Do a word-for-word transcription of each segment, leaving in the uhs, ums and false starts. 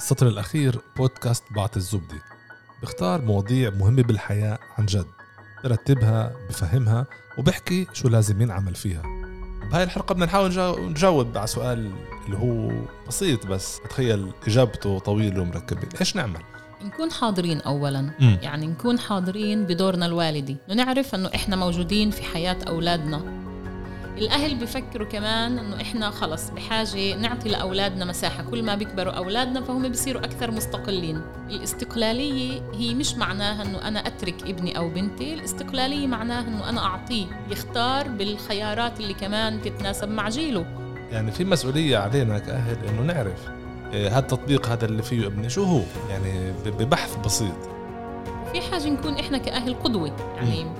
السطر الأخير بودكاست بعت الزبدة، بختار مواضيع مهمة بالحياة عن جد، برتبها بفهمها وبحكي شو لازم ينعمل فيها. بهاي الحلقة بدنا نحاول نجاوب على سؤال اللي هو بسيط بس أتخيل إجابته طويلة ومركبة. إيش نعمل؟ نكون حاضرين أولاً، م. يعني نكون حاضرين بدورنا الوالدي، نعرف أنه إحنا موجودين في حياة أولادنا. الأهل بيفكروا كمان أنه إحنا خلص بحاجة نعطي لأولادنا مساحة، كل ما بيكبروا أولادنا فهم بيصيروا أكثر مستقلين. الاستقلالية هي مش معناها أنه أنا أترك ابني أو بنتي، الاستقلالية معناها أنه أنا أعطيه يختار بالخيارات اللي كمان تتناسب مع جيله. يعني في مسؤولية علينا كأهل أنه نعرف هالتطبيق هذا اللي فيه ابني شو هو، يعني ببحث بسيط. في حاجة نكون إحنا كأهل قدوة، يعني م.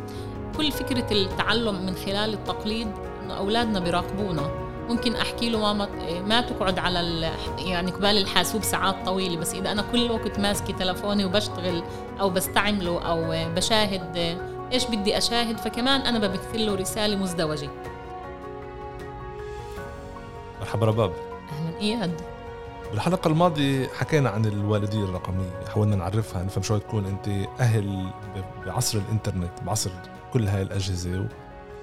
كل فكرة التعلم من خلال التقليد، أولادنا بيراقبونا. ممكن أحكي له ماما ما تقعد على ال... يعني قبال الحاسوب ساعات طويلة، بس إذا أنا كل وقت ماسكي تلفوني وبشتغل أو بستعمله أو بشاهد إيش بدي أشاهد، فكمان أنا ببثله رسالة مزدوجة. مرحبا رباب. أهلا إياد. بالحلقة الماضية حكينا عن الوالدية الرقمية، حاولنا نعرفها، نفهم شو تكون أنت أهل بعصر الإنترنت، بعصر كل هاي الأجهزة،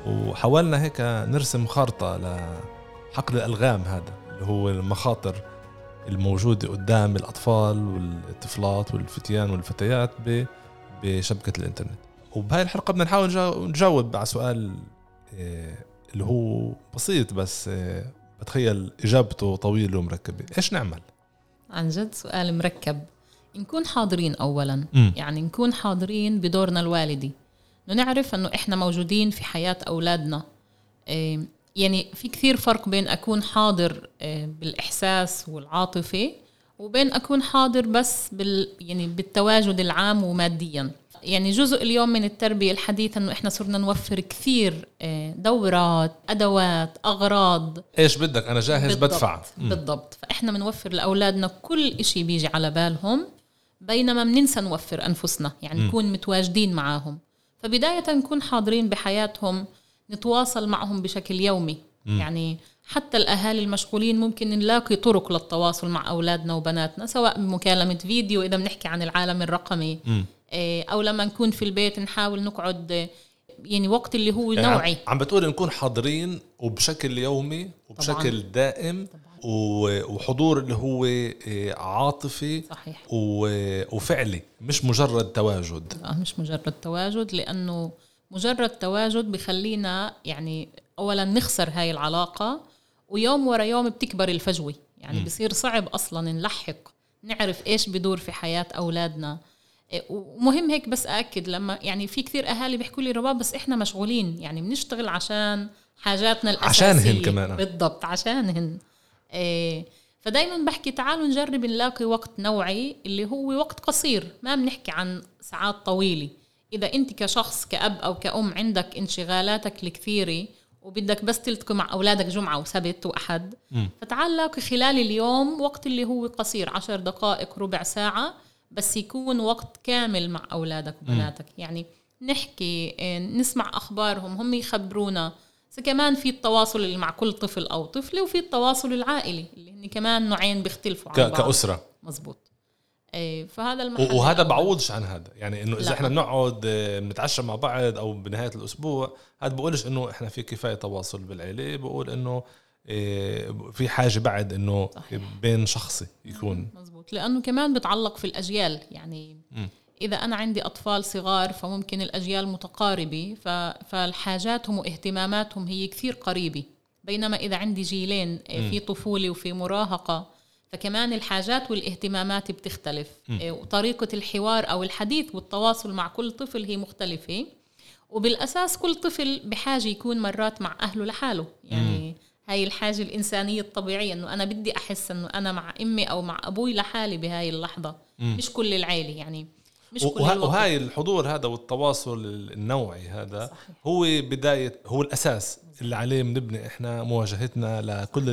وحاولنا هيك نرسم خارطة لحقل الألغام هذا اللي هو المخاطر الموجودة قدام الأطفال والطفلات والفتيان والفتيات بشبكة الإنترنت. وبهاي الحلقة بدنا نحاول نجاوب على سؤال اللي هو بسيط بس بتخيل إجابته طويلة ومركبة. إيش نعمل؟ عن جد سؤال مركب. نكون حاضرين أولاً، م. يعني نكون حاضرين بدورنا الوالدي، نعرف أنه إحنا موجودين في حياة أولادنا. يعني في كثير فرق بين أكون حاضر بالإحساس والعاطفة وبين أكون حاضر بس بال يعني بالتواجد العام وماديا. يعني جزء اليوم من التربية الحديثة أنه إحنا صرنا نوفر كثير دورات، أدوات، أغراض، إيش بدك أنا جاهز بالضبط. بدفع بالضبط. فإحنا منوفر لأولادنا كل إشي بيجي على بالهم، بينما مننسى نوفر أنفسنا، يعني م. نكون متواجدين معاهم. فبداية نكون حاضرين بحياتهم، نتواصل معهم بشكل يومي. م. يعني حتى الأهالي المشغولين ممكن نلاقي طرق للتواصل مع أولادنا وبناتنا، سواء بمكالمة فيديو إذا بنحكي عن العالم الرقمي، إيه، أو لما نكون في البيت نحاول نقعد يعني وقت اللي هو يعني نوعي. عم بتقول نكون حاضرين وبشكل يومي وبشكل طبعاً. دائم طبعاً. وحضور اللي هو عاطفي صحيح. وفعلي، مش مجرد تواجد. لا مش مجرد تواجد، لأنه مجرد تواجد بخلينا يعني أولا نخسر هاي العلاقة، ويوم ورا يوم بتكبر الفجوة. يعني م. بصير صعب أصلا نلحق نعرف إيش بدور في حياة أولادنا. ومهم هيك بس أأكد، لما يعني في كثير أهالي بيحكوا لي رباب بس إحنا مشغولين، يعني بنشتغل عشان حاجاتنا الأساسية، عشانهن كمان بالضبط عشانهن. إيه، فدايما بحكي تعالوا نجرب نلاقي وقت نوعي اللي هو وقت قصير، ما بنحكي عن ساعات طويلة. إذا أنت كشخص كأب أو كأم عندك انشغالاتك الكثيرة وبدك بس تلتقي مع أولادك جمعة وسبت وأحد، م. فتعال لاقي خلال اليوم وقت اللي هو قصير، عشر دقائق ربع ساعة، بس يكون وقت كامل مع أولادك وبناتك. م. يعني نحكي، نسمع أخبارهم، هم يخبرونا. كمان في التواصل اللي مع كل طفل أو طفلة، وفي التواصل العائلي اللي هن كمان نوعين بيختلفوا عن بعض كأسرة. مزبوط. فهذا المحل وهذا بعوضش عن هذا، يعني إنه إذا إحنا بنقعد بنتعشى مع بعض أو بنهاية الأسبوع، هذا بقولش إنه إحنا في كفاية تواصل بالعائلة، بقول إنه في حاجة بعد إنه بين شخصي يكون مزبوط. لأنه كمان بتعلق في الأجيال، يعني م. إذا أنا عندي أطفال صغار فممكن الأجيال متقاربة، فالحاجاتهم واهتماماتهم هي كثير قريبة، بينما إذا عندي جيلين في طفولة وفي مراهقة، فكمان الحاجات والاهتمامات بتختلف، وطريقة الحوار أو الحديث والتواصل مع كل طفل هي مختلفة. وبالأساس كل طفل بحاجة يكون مرات مع أهله لحاله، يعني هاي الحاجة الإنسانية الطبيعية، أنه أنا بدي أحس أنه أنا مع أمي أو مع أبوي لحالي بهاي اللحظة، مش كل العائلة. يعني وهاي الحضور هذا والتواصل النوعي هذا صحيح. هو بداية، هو الأساس اللي عليه بنبني إحنا مواجهتنا لكل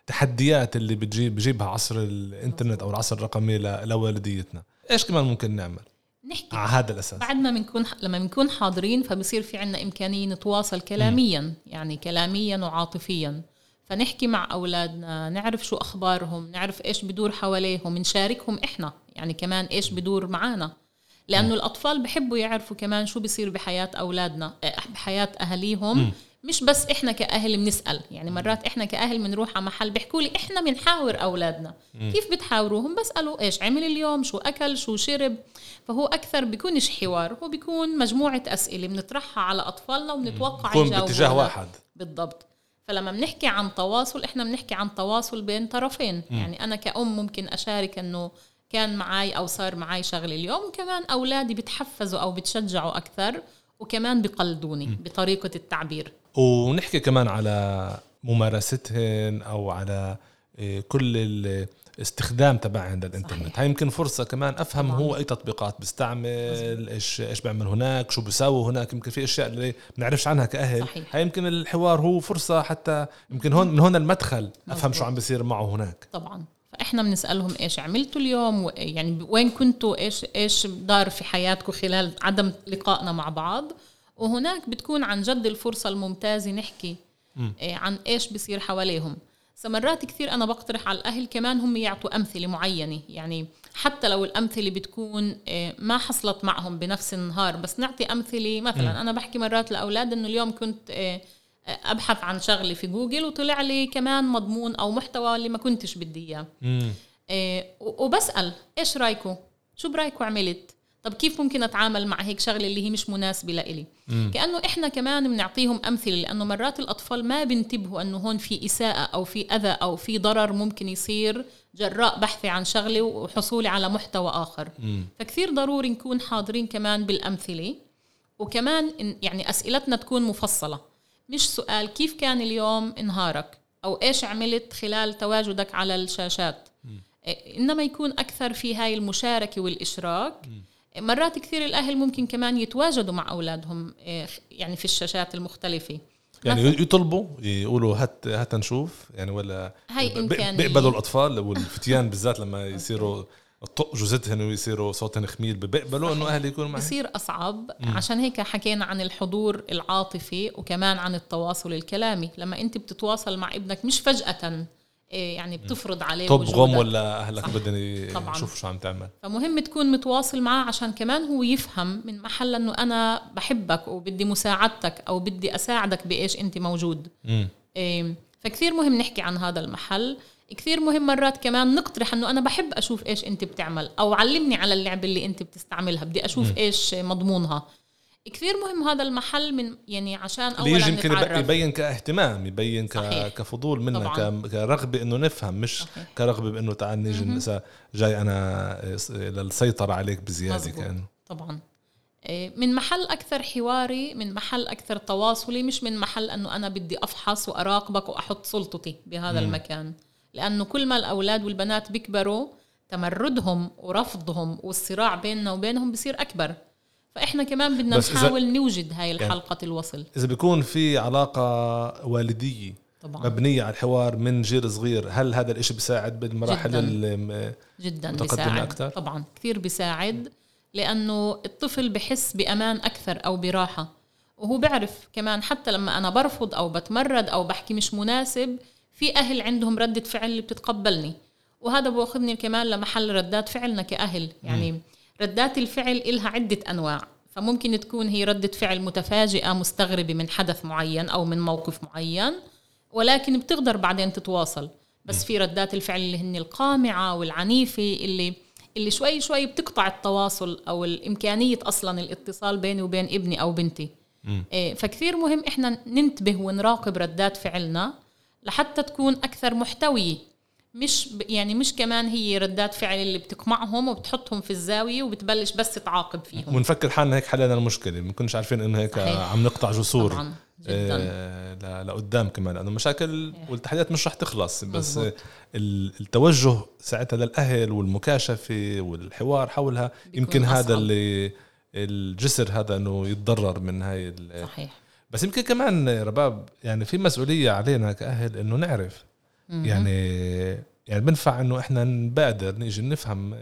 التحديات اللي بتجيب بجيبها عصر الإنترنت أو العصر الرقمي لوالديتنا. إيش كمان ممكن نعمل نحكي على هذا الأساس؟ بعد ما بنكون لما بنكون حاضرين فبصير في عنا إمكانية نتواصل كلاميا، يعني كلاميا وعاطفيا. فنحكي مع أولادنا، نعرف شو أخبارهم، نعرف إيش بدور حواليهم، نشاركهم إحنا يعني كمان إيش بدور معانا، لأنه الأطفال بحبوا يعرفوا كمان شو بيصير بحياة أولادنا، بحياة أهليهم. م. مش بس إحنا كأهل بنسأل، يعني مرات إحنا كأهل بنروح على محل بيحكوا لي إحنا بنحاور أولادنا. م. كيف بتحاوروهم؟ بسألوا إيش عمل اليوم، شو أكل، شو شرب. فهو أكثر بيكونش حوار، هو بيكون مجموعة أسئلة بنطرحها على أطفالنا وبنتوقع يجاوبونا باتجاه واحد بالضبط. فلما بنحكي عن تواصل إحنا بنحكي عن تواصل بين طرفين. م. يعني أنا كأم ممكن أشارك إنه كان معاي أو صار معاي شغل اليوم، وكمان أولادي بتحفزوا أو بتشجعوا أكثر، وكمان بقلدوني م. بطريقة التعبير. ونحكي كمان على ممارستهن أو على كل الاستخدام تبعهن للإنترنت. هاي يمكن فرصة كمان أفهم طبعاً. هو أي تطبيقات بيستعمل، إيش إيش بعمل هناك، شو بيساوي هناك، يمكن في أشياء اللي بنعرفش عنها كأهل. صحيح. هاي يمكن الحوار هو فرصة، حتى يمكن هون من هون المدخل أفهم شو عم بيصير معه هناك. طبعاً. فإحنا بنسألهم إيش عملتوا اليوم، يعني وين كنتوا، إيش إيش دار في حياتكم خلال عدم لقائنا مع بعض. وهناك بتكون عن جد الفرصة الممتازة نحكي م. عن إيش بصير حواليهم. مرات كثير أنا بقترح على الأهل كمان هم يعطوا أمثلة معينة، يعني حتى لو الأمثلة بتكون ما حصلت معهم بنفس النهار، بس نعطي أمثلة. مثلا م. أنا بحكي مرات لأولاد إنه اليوم كنت أبحث عن شغلي في جوجل وطلع لي كمان مضمون أو محتوى اللي ما كنتش بدي إياه، وبسأل إيش رأيكم، شو برأيكم عملت، طب كيف ممكن أتعامل مع هيك شغلة اللي هي مش مناسبة لإلي. مم. كأنه إحنا كمان بنعطيهم أمثلة، لأنه مرات الأطفال ما بنتبهوا أنه هون في إساءة أو في أذى أو في ضرر ممكن يصير جراء بحثي عن شغلي وحصولي على محتوى آخر. مم. فكثير ضروري نكون حاضرين كمان بالأمثلة، وكمان يعني أسئلتنا تكون مفصلة، مش سؤال كيف كان اليوم نهارك أو إيش عملت خلال تواجدك على الشاشات، مم. إنما يكون أكثر في هاي المشاركة والإشراك. مم. مرات كثير الأهل ممكن كمان يتواجدوا مع أولادهم يعني في الشاشات المختلفة، يعني يطلبوا يقولوا هات هات نشوف يعني، ولا بيقبلوا الأطفال والفتيان بالذات لما يصيروا جوزتهن ويصيروا صوتهن خميل بيقبلوا إنه أهل يكونوا معهم. بصير أصعب. م. عشان هيك حكينا عن الحضور العاطفي وكمان عن التواصل الكلامي. لما أنت بتتواصل مع ابنك مش فجأة يعني بتفرض عليه طب غم ولا أهلك بدني شوف شو عم تعمل، فمهم تكون متواصل معاه عشان كمان هو يفهم من محل أنه أنا بحبك وبدي مساعدتك أو بدي أساعدك بإيش أنت موجود. إيه فكثير مهم نحكي عن هذا المحل. كثير مهم مرات كمان نقترح أنه أنا بحب أشوف إيش أنت بتعمل، أو علمني على اللعبة اللي أنت بتستعملها، بدي أشوف م. إيش مضمونها. كثير مهم هذا المحل من يعني عشان أولاً نتعرف، يبين كاهتمام، يبين كفضول منا، كرغبة إنه نفهم، مش صحيح. كرغبة بإنه تعال نيجي نسا جاي أنا للسيطرة عليك بزيادة كأنه. طبعاً من محل أكثر حواري، من محل أكثر تواصلي، مش من محل إنه أنا بدي أفحص وأراقبك وأحط سلطتي بهذا م. المكان. لأنه كل ما الأولاد والبنات بيكبروا تمردهم ورفضهم والصراع بيننا وبينهم بصير أكبر، فإحنا كمان بدنا نحاول نوجد هاي الحلقة يعني الوصل. إذا بيكون في علاقة والدية طبعاً مبنية على الحوار من جيل صغير، هل هذا الإشي بيساعد بالمراحل المتقدمة جداً؟ بيساعد أكثر؟ طبعاً كثير بيساعد، لأنه الطفل بحس بأمان أكثر أو براحة، وهو بعرف كمان حتى لما أنا برفض أو بتمرد أو بحكي مش مناسب، في أهل عندهم ردة فعل بتتقبلني، وهذا بياخذني كمان لمحل ردات فعلنا كأهل. يعني م. ردات الفعل إلها عدة أنواع، فممكن تكون هي ردة فعل متفاجئة مستغربة من حدث معين أو من موقف معين، ولكن بتقدر بعدين تتواصل. بس في ردات الفعل اللي هن القامعة والعنيفة اللي اللي شوي شوي بتقطع التواصل أو الإمكانية أصلاً الاتصال بيني وبين ابني أو بنتي. فكثير مهم إحنا ننتبه ونراقب ردات فعلنا لحتى تكون أكثر محتوية، مش يعني مش كمان هي ردات فعل اللي بتقمعهم وبتحطهم في الزاوية وبتبلش بس تعاقب فيهم ونفكر حالنا هيك حلنا المشكلة، ما كناش عارفين إنه هيك صحيح. عم نقطع جسور آه لقدام كمان، لأنه مشاكل والتحديات مش رح تخلص. بس مزبط. التوجه ساعتها للأهل والمكاشفة والحوار حولها، يمكن أصعب. هذا اللي الجسر هذا إنه يتضرر من هاي. صحيح. بس يمكن كمان رباب يعني في مسؤولية علينا كأهل إنه نعرف يعني يعني بنفع إنه إحنا نبادر نيجي نفهم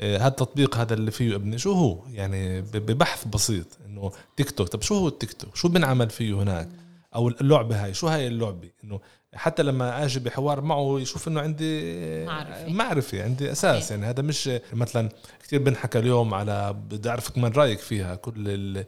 هذا التطبيق هذا اللي فيه ابني شو هو، يعني ببحث بسيط إنه تيك توك، طب شو هو التيك توك، شو بنعمل فيه هناك، او اللعبه هاي. شو هاي اللعبه؟ انه حتى لما اجي بحوار معه يشوف انه عندي معرفة, معرفة عندي اساس. يعني هذا مش مثلا كتير بنحكى اليوم على بدي اعرفك من رايك فيها كل ال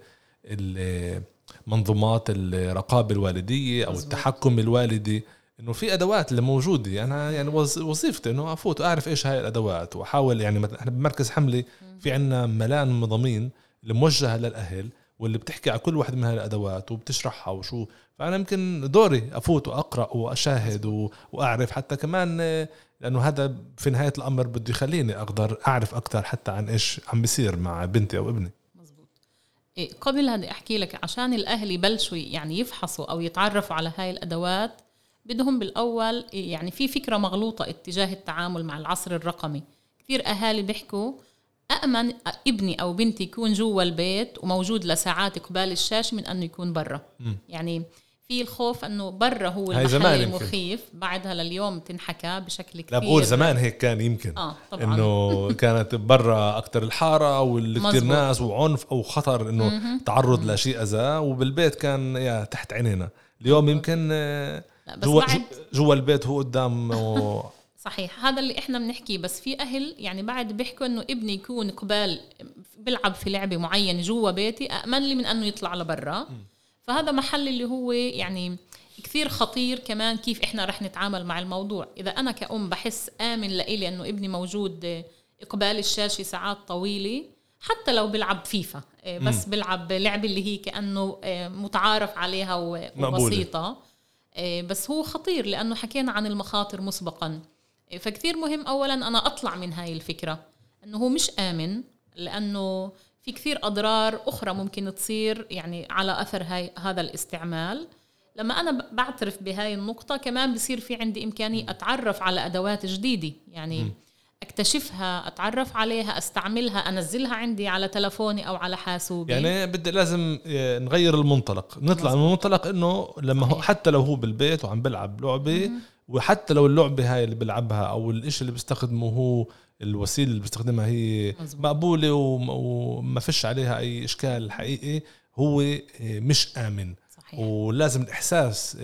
ال منظومات الرقابة الوالدية أو مزبوط. التحكم الوالدي, إنه في أدوات اللي موجودة. أنا يعني وظيفتي إنه أفوت أعرف إيش هاي الأدوات وأحاول. يعني مثلا إحنا بمركز حملة في عنا ملان مضامين اللي موجهة للأهل واللي بتحكي على كل واحد من هالأدوات وبتشرحها وشو. فأنا يمكن دوري أفوت وأقرأ وأشاهد وأعرف حتى كمان, لأنه هذا في نهاية الأمر بده يخليني أقدر أعرف أكتر حتى عن إيش عم بيصير مع بنتي أو ابني. قبل هذا أحكي لك, عشان الأهل يبلشوا يعني يفحصوا أو يتعرفوا على هاي الأدوات بدهم بالأول يعني في فكرة مغلوطة اتجاه التعامل مع العصر الرقمي. كثير أهالي بيحكوا أأمن ابني أو بنتي يكون جوا البيت وموجود لساعات قبال الشاشة من أنه يكون برا. يعني في الخوف أنه برا هو المحل المخيف. بعدها لليوم تنحكى بشكل كثير. لا بقول زمان هيك كان يمكن آه أنه كانت برا أكتر الحارة والكتير ناس وعنف أو خطر أنه تعرض لشيء أذى, وبالبيت كان يا تحت عينينا. اليوم يمكن جوا, جوا البيت هو قدام و... صحيح, هذا اللي إحنا بنحكي. بس في أهل يعني بعد بيحكوا أنه ابني يكون قبال بلعب في لعبة معينة جوا بيتي أأمن لي من أنه يطلع لبرا. فهذا محل اللي هو يعني كثير خطير. كمان كيف إحنا رح نتعامل مع الموضوع؟ إذا أنا كأم بحس آمن لإلي أنه ابني موجود إقبال الشاشة ساعات طويلة, حتى لو بلعب فيفا بس بلعب لعبة اللي هي كأنه متعارف عليها وبسيطة, بس هو خطير لأنه حكينا عن المخاطر مسبقا. فكثير مهم أولا أنا أطلع من هاي الفكرة أنه هو مش آمن, لأنه في كثير أضرار أخرى ممكن تصير يعني على أثر هاي هذا الاستعمال. لما أنا بعترف بهاي النقطة كمان بصير في عندي إمكانية أتعرف على أدوات جديدة, يعني أكتشفها, أتعرف عليها, أستعملها, أنزلها عندي على تلفوني أو على حاسوبي. يعني بدي لازم نغير المنطلق, نطلع من المنطلق إنه لما هو حتى لو هو بالبيت وعم بلعب لعبة, وحتى لو اللعبة هاي اللي بلعبها أو الإشي اللي بيستخدمه هو الوسيلة اللي بستخدمها هي مقبولة وما فيش عليها أي إشكال حقيقي, هو مش آمن. صحيح. ولازم الإحساس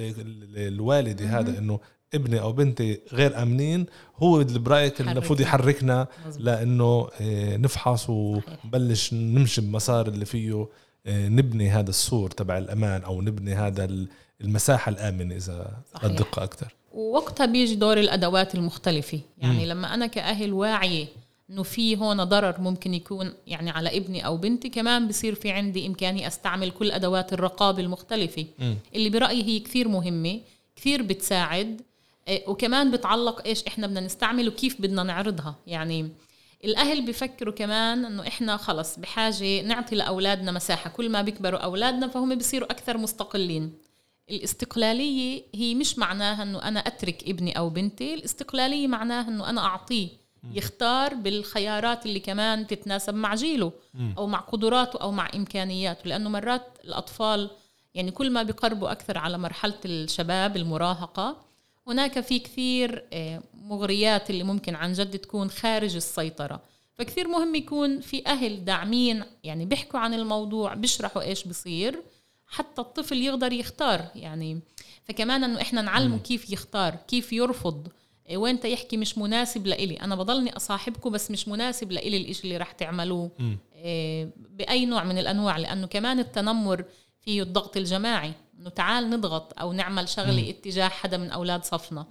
الوالدي هذا إنه ابني أو بنتي غير آمنين هو البرايك اللي المفروض يحركنا لأنه نفحص ونبلش نمشي بمسار اللي فيه نبني هذا السور تبع الأمان أو نبني هذا المساحة الآمنة إذا أدق أكتر. ووقتها بيجي دور الأدوات المختلفة. يعني م. لما أنا كأهل واعية إنه في هون ضرر ممكن يكون يعني على ابني أو بنتي, كمان بصير في عندي إمكاني أستعمل كل أدوات الرقابة المختلفة م. اللي برأيي هي كثير مهمة, كثير بتساعد, وكمان بتعلق إيش إحنا بدنا نستعمل وكيف بدنا نعرضها. يعني الأهل بيفكروا كمان إنه إحنا خلص بحاجة نعطي لأولادنا مساحة, كل ما بيكبروا أولادنا فهم بيصيروا أكثر مستقلين. الاستقلالية هي مش معناها أنه أنا أترك ابني أو بنتي, الاستقلالية معناها أنه أنا أعطيه يختار بالخيارات اللي كمان تتناسب مع جيله أو مع قدراته أو مع إمكانياته. لأنه مرات الأطفال يعني كل ما بيقربوا أكثر على مرحلة الشباب المراهقة هناك في كثير مغريات اللي ممكن عن جد تكون خارج السيطرة. فكثير مهم يكون في أهل داعمين يعني بيحكوا عن الموضوع, بيشرحوا إيش بصير حتى الطفل يقدر يختار. يعني فكمان انه احنا نعلمه كيف يختار, كيف يرفض, وين تيحكي مش مناسب لإلي, انا بضلني اصاحبكم بس مش مناسب لإلي الاشي اللي راح تعملوه باي نوع من الانواع. لانه كمان التنمر فيه الضغط الجماعي, انه تعال نضغط او نعمل شغله م. اتجاه حدا من اولاد صفنا,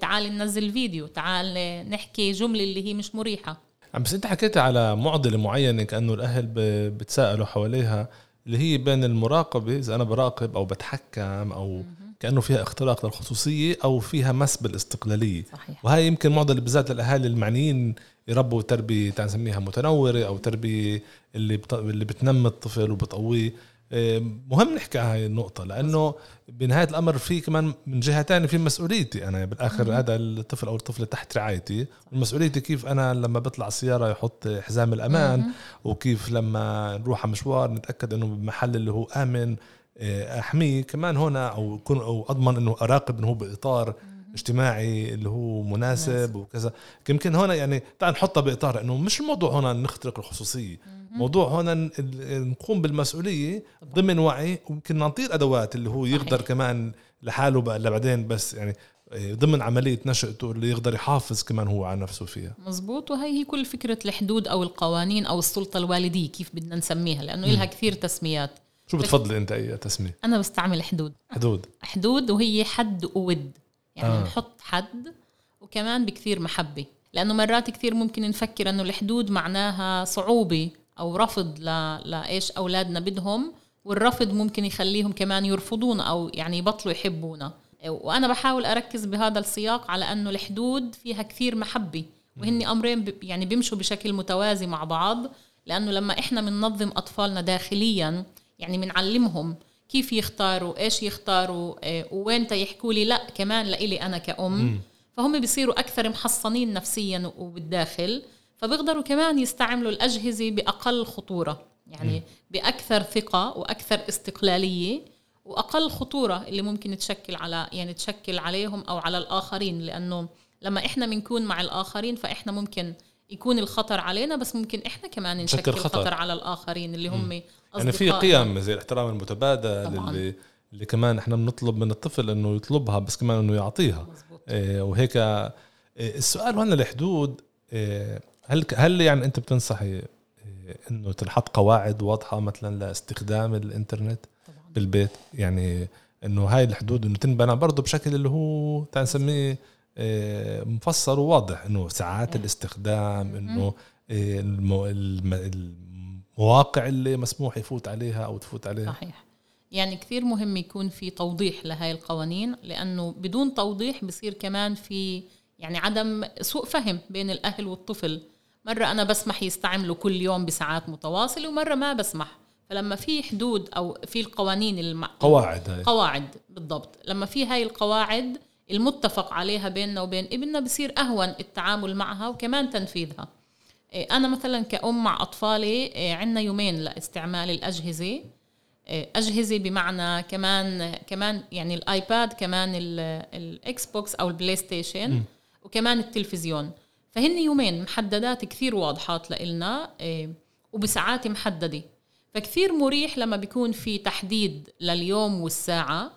تعال ننزل فيديو, تعال نحكي جمله اللي هي مش مريحه. بس انت حكيت على معضله معينه كانه الاهل بتسألوا حواليها, اللي هي بين المراقبة, إذا أنا براقب أو بتحكم أو كأنه فيها اختراق للخصوصية أو فيها مس بالاستقلالية. صحيح. وهي يمكن معضلة بالذات للأهالي المعنيين يربوا تربية تنسميها متنورة أو تربية اللي بت... اللي بتنمي الطفل وبتقويه. مهم نحكي عن هاي النقطة لأنه بنهاية الأمر في كمان من جهة تانية في مسؤوليتي أنا بالآخر. هذا الطفل أو الطفلة تحت رعايتي, مسؤوليتي كيف أنا لما بطلع السيارة يحط حزام الأمان, وكيف لما نروح على مشوار نتأكد أنه بمحل اللي هو آمن أحميه كمان هنا, أو, أو أضمن أنه أراقب أنه هو بإطار اجتماعي اللي هو مناسب وكذا. يمكن هنا يعني تعال نحطها بإطار إنه مش الموضوع هنا نخترق الخصوصية، موضوع هنا نقوم بالمسؤولية ضمن وعي، ويمكن نعطيه أدوات اللي هو يقدر كمان لحاله بعدين، بس يعني ضمن عملية نشأته اللي يقدر يحافظ كمان هو على نفسه فيها. مزبوط. وهي هي كل فكرة الحدود أو القوانين أو السلطة الوالدية، كيف بدنا نسميها، لأنه لها كثير تسميات. شو بتفضل أنت أي تسمية؟ أنا بستعمل حدود. حدود حدود وهي حد وود، يعني آه. نحط حد، وكمان بكثير محبة، لأنه مرات كثير ممكن نفكر أنه الحدود معناها صعوبة أو رفض لإيش أولادنا بدهم، والرفض ممكن يخليهم كمان يرفضون أو يعني يبطلوا يحبونا. وأنا بحاول أركز بهذا السياق على أنه الحدود فيها كثير محبة، وهن أمرين يعني بيمشوا بشكل متوازي مع بعض، لأنه لما إحنا مننظم أطفالنا داخليا يعني منعلمهم كيف يختاروا، إيش يختاروا، وين تيحكوا لي لأ كمان لإلي أنا كأم، فهم بيصيروا أكثر محصنين نفسيا وبالداخل، فبيقدروا كمان يستعملوا الأجهزة بأقل خطورة، يعني بأكثر ثقة وأكثر استقلالية وأقل خطورة اللي ممكن تشكل على يعني تشكل عليهم أو على الآخرين. لأنه لما إحنا منكون مع الآخرين فإحنا ممكن يكون الخطر علينا، بس ممكن إحنا كمان نشكل خطر. خطر على الآخرين اللي هم م. أصدقائنا. يعني في قيم زي الاحترام المتبادل اللي, اللي كمان إحنا بنطلب من الطفل إنه يطلبها، بس كمان إنه يعطيها. إيه وهيك. إيه السؤال هنا الحدود، إيه هل هل يعني أنت بتنصحي إيه إنه تنحط قواعد واضحة مثلا لاستخدام الإنترنت بالبيت؟ يعني انه هاي الحدود انه تنبنى برضه بشكل اللي هو تعال نسميه مفصل وواضح، انه ساعات الاستخدام، انه المواقع اللي مسموح يفوت عليها او تفوت عليها. صحيح. يعني كثير مهم يكون في توضيح لهاي القوانين، لانه بدون توضيح بصير كمان في يعني عدم سوء فهم بين الاهل والطفل. مره انا بسمح يستعملوا كل يوم بساعات متواصله، ومره ما بسمح. فلما في حدود أو في القوانين الم... قواعد هاي. قواعد بالضبط. لما في هاي القواعد المتفق عليها بيننا وبين ابننا بصير أهون التعامل معها وكمان تنفيذها. أنا مثلا كأم مع أطفالي عنا يومين لاستعمال الأجهزة، أجهزة بمعنى كمان كمان يعني الآيباد، كمان الإكس بوكس أو البلاي ستيشن م. وكمان التلفزيون. فهن يومين محددات كثير واضحات لإلنا وبساعات محددة، فكثير مريح لما بيكون في تحديد لليوم والساعة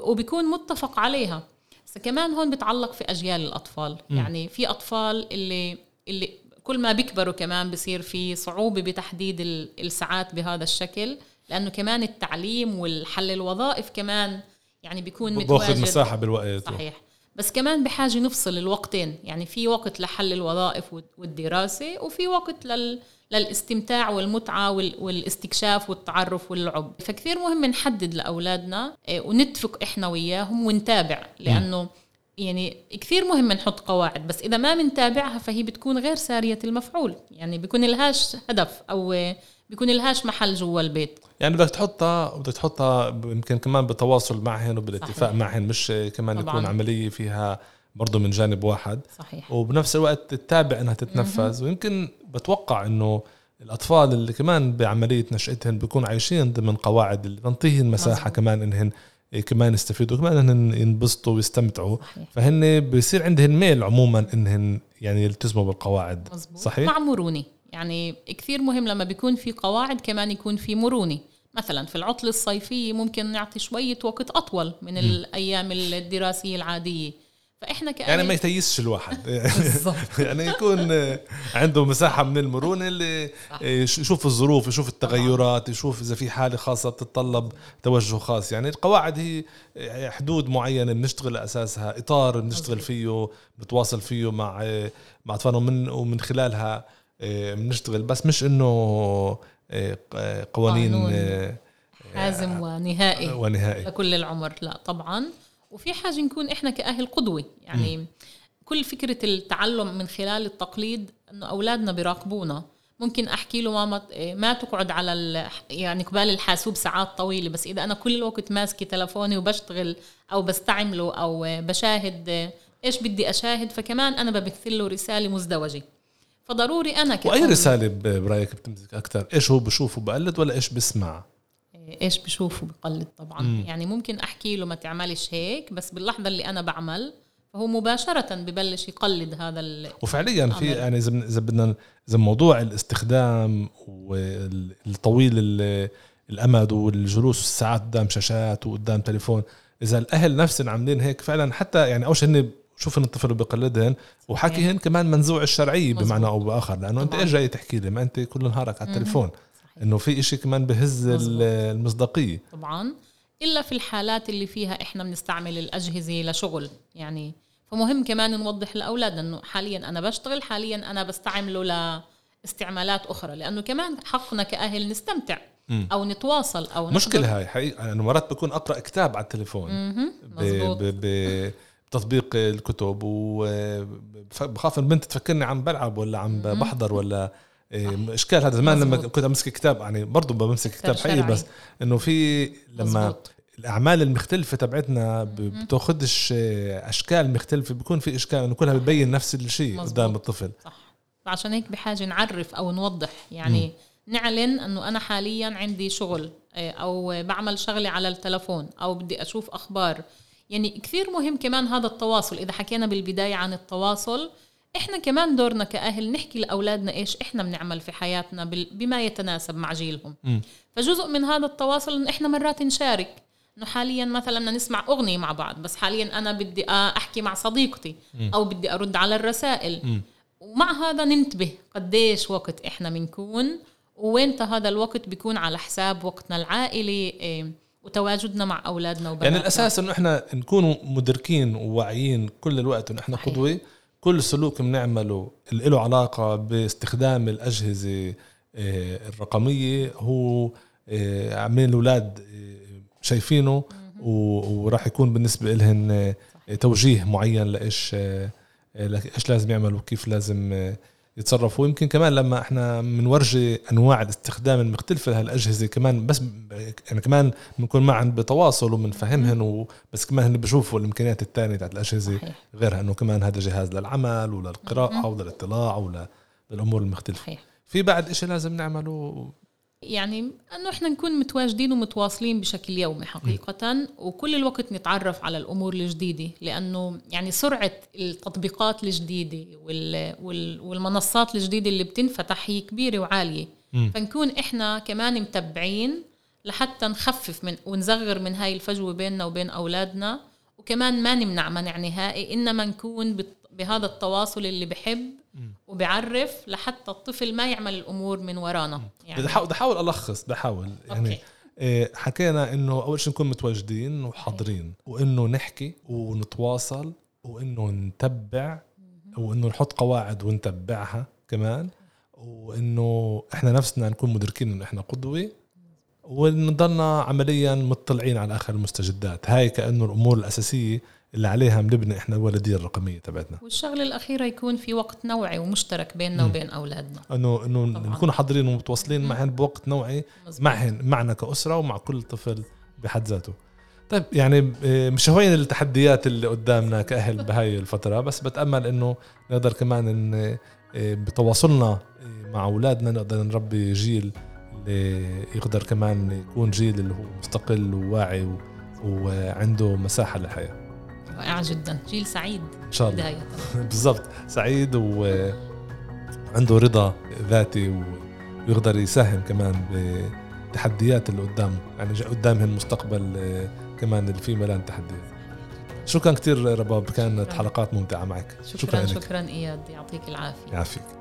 وبيكون متفق عليها. بس كمان هون بتعلق في أجيال الأطفال، يعني في أطفال اللي اللي كل ما بيكبروا كمان بصير في صعوبة بتحديد الساعات بهذا الشكل، لأنه كمان التعليم والحل الوظائف كمان يعني بيكون متواجد، باخذ مساحة بالوقت. صحيح. بس كمان بحاجة نفصل الوقتين، يعني في وقت لحل الوظائف والدراسة، وفي وقت لل للاستمتاع والمتعة والاستكشاف والتعرف واللعب. فكثير مهم نحدد لأولادنا ونتفق إحنا وياهم ونتابع، لأنه يعني كثير مهم نحط قواعد، بس إذا ما منتابعها فهي بتكون غير سارية المفعول، يعني بيكون لهاش هدف أو بيكون لهاش محل جوا البيت. يعني بدك تحطها وبدك تحطها يمكن كمان بالتواصل معهن وبالاتفاق معهن، مش كمان طبعاً. يكون عملية فيها برضو من جانب واحد. صحيح. وبنفس الوقت تتابع أنها تتنفذ. ويمكن بتوقع أنه الأطفال اللي كمان بعملية نشأتهم بيكون عايشين ضمن قواعد اللي تنطيهن مساحة. مزبوط. كمان أنهن كمان يستفيدوا، كمان أنهن ينبسطوا ويستمتعوا. صحيح. فهن بيصير عندهن ميل عموما أنهن يعني يلتزموا بالقواعد. مزبوط. صحيح. مع مرونة، يعني كثير مهم لما بيكون في قواعد كمان يكون في مرونة. مثلا في العطل الصيفي ممكن نعطي شوية وقت أطول من م. الأيام الدراسية العادية، فإحنا يعني ما يتيسش الواحد يعني يكون عنده مساحة من المرونة اللي يشوف الظروف، يشوف التغيرات، يشوف إذا في حالة خاصة بتتطلب توجه خاص. يعني القواعد هي حدود معينة بنشتغل أساسها، إطار بنشتغل فيه، بتواصل فيه مع مع أطفالنا، ومن ومن خلالها بنشتغل، بس مش إنه قوانين حازم ونهائي ونهائي لكل العمر. لا طبعا. وفي حاجة نكون إحنا كأهل قدوة، يعني م. كل فكرة التعلم من خلال التقليد إنه أولادنا بيراقبونا. ممكن أحكي له ماما ما تقعد على ال... يعني قبال الحاسوب ساعات طويلة، بس إذا أنا كل الوقت ماسكي تلفوني وبشتغل أو بستعمله أو بشاهد إيش بدي أشاهد، فكمان أنا ببثله رسالة مزدوجة. فضروري أنا كأهل. وأي رسالة برأيك بتمسك أكتر؟ إيش هو بشوفه بقلد ولا إيش بسمع؟ إيش بشوفه بقلد طبعا. مم. يعني ممكن أحكي له ما تعملش هيك، بس باللحظة اللي أنا بعمل فهو مباشرة ببلش يقلد هذا ال... وفعليا في يعني إذا بدنا إذا موضوع الاستخدام والطويل الأمد والجلوس الساعات قدام شاشات وقدام تليفون، إذا الأهل نفسهم عاملين هيك فعلا حتى يعني أوش هن شوف ان الطفل بيقلدهن وحكيهن كمان منزوع الشرعية بمعنى او باخر، لانه انت ايش جاي تحكي لي ما انت كل نهارك على التليفون، انه في اشي كمان بهز مزبوط. المصداقية طبعا الا في الحالات اللي فيها احنا بنستعمل الاجهزة لشغل يعني، فمهم كمان نوضح لاولاد انه حاليا انا بشتغل، حاليا انا بستعمله لاستعمالات اخرى، لانه كمان حقنا كاهل نستمتع او نتواصل او مشكلة هاي حقيقة. انا مرات بكون اقرا كتاب على التليفون ب... ب... ب... تطبيق الكتب، وبخاف البنت تفكرني عم بلعب ولا عم بحضر ولا اشكال. هذا زمان لما كنت امسك كتاب يعني برضو بمسك كتاب حقيقي، بس انه في لما مزبوط. الاعمال المختلفه تبعتنا بتاخذش اشكال مختلفه، بيكون في اشكال انه كلها بتبين نفس الشيء قدام الطفل. صح، عشان هيك بحاجه نعرف او نوضح يعني م. نعلن انه انا حاليا عندي شغل او بعمل شغلي على التلفون او بدي اشوف اخبار. يعني كثير مهم كمان هذا التواصل. إذا حكينا بالبداية عن التواصل، إحنا كمان دورنا كأهل نحكي لأولادنا إيش إحنا بنعمل في حياتنا بما يتناسب مع جيلهم. م. فجزء من هذا التواصل إن إحنا مرات نشارك إنه حاليا مثلا نسمع أغنية مع بعض، بس حاليا أنا بدي أحكي مع صديقتي م. أو بدي أرد على الرسائل م. ومع هذا ننتبه قديش وقت إحنا منكون ووينت هذا الوقت بيكون على حساب وقتنا العائلي وتواجدنا مع أولادنا وبناتنا. يعني الأساس إنه إحنا نكون مدركين وواعيين كل الوقت إنه إحنا قدوة. كل سلوك بنعمله اللي له علاقة باستخدام الأجهزة الرقمية هو عاملين الأولاد شايفينه، وراح يكون بالنسبة لهم توجيه معين لإيش إيش لازم يعملوا وكيف لازم يتصرفوا. ويمكن كمان لما احنا منورجي انواع الاستخدام المختلفه لهالاجهزه كمان، بس يعني كمان بنكون معهم بتواصل ومنفهمهم و... بس كمان هن بيشوفوا الامكانيات الثانيه تاعت الاجهزه غيرها، انه كمان هذا جهاز للعمل وللقراءه وللاطلاع وللامور المختلفه. صحيح. في بعد إشي لازم نعمله يعني انه احنا نكون متواجدين ومتواصلين بشكل يومي حقيقه م. وكل الوقت نتعرف على الامور الجديده، لانه يعني سرعه التطبيقات الجديده وال والمنصات الجديده اللي بتنفتح هي كبيره وعاليه م. فنكون احنا كمان متبعين لحتى نخفف من ونصغر من هاي الفجوه بيننا وبين اولادنا، وكمان ما نمنع منع نهائي، انما نكون بهذا التواصل اللي بحب وبعرف لحتى الطفل ما يعمل الأمور من ورانا. يعني بحاول ألخص بحاول يعني إيه، حكينا إنه أول شيء نكون متواجدين وحاضرين، وإنه نحكي ونتواصل، وإنه نتبع، وإنه نحط قواعد ونتبعها كمان، وإنه إحنا نفسنا نكون مدركين إنه إحنا قدوة، ونضلنا عمليا مطلعين على آخر المستجدات. هاي كأنه الأمور الأساسية اللي عليها بنبني احنا الوالديه الرقميه تبعتنا. والشغله الاخيره يكون في وقت نوعي ومشترك بيننا مم. وبين اولادنا، انه انه نكون حاضرين ومتواصلين معهم بوقت نوعي معهم معنا كاسره ومع كل طفل بحد ذاته. طيب يعني مش هوين التحديات اللي قدامنا كاهل بهاي الفتره، بس بتامل انه نقدر كمان ان بتواصلنا مع اولادنا نقدر نربي جيل يقدر كمان يكون جيل اللي هو مستقل وواعي وعنده مساحه للحياه. رائع جدا، جيل سعيد إن شاء الله. بالضبط، سعيد وعنده رضا ذاتي ويقدر يساهم كمان بالتحديات اللي قدامه، يعني قدامه المستقبل كمان اللي فيه ملان تحديات. شكرا كتير رباب، كانت حلقات ممتعة معك. شكرا شكرا, شكرا إياد، يعطيك العافية. يعافيك.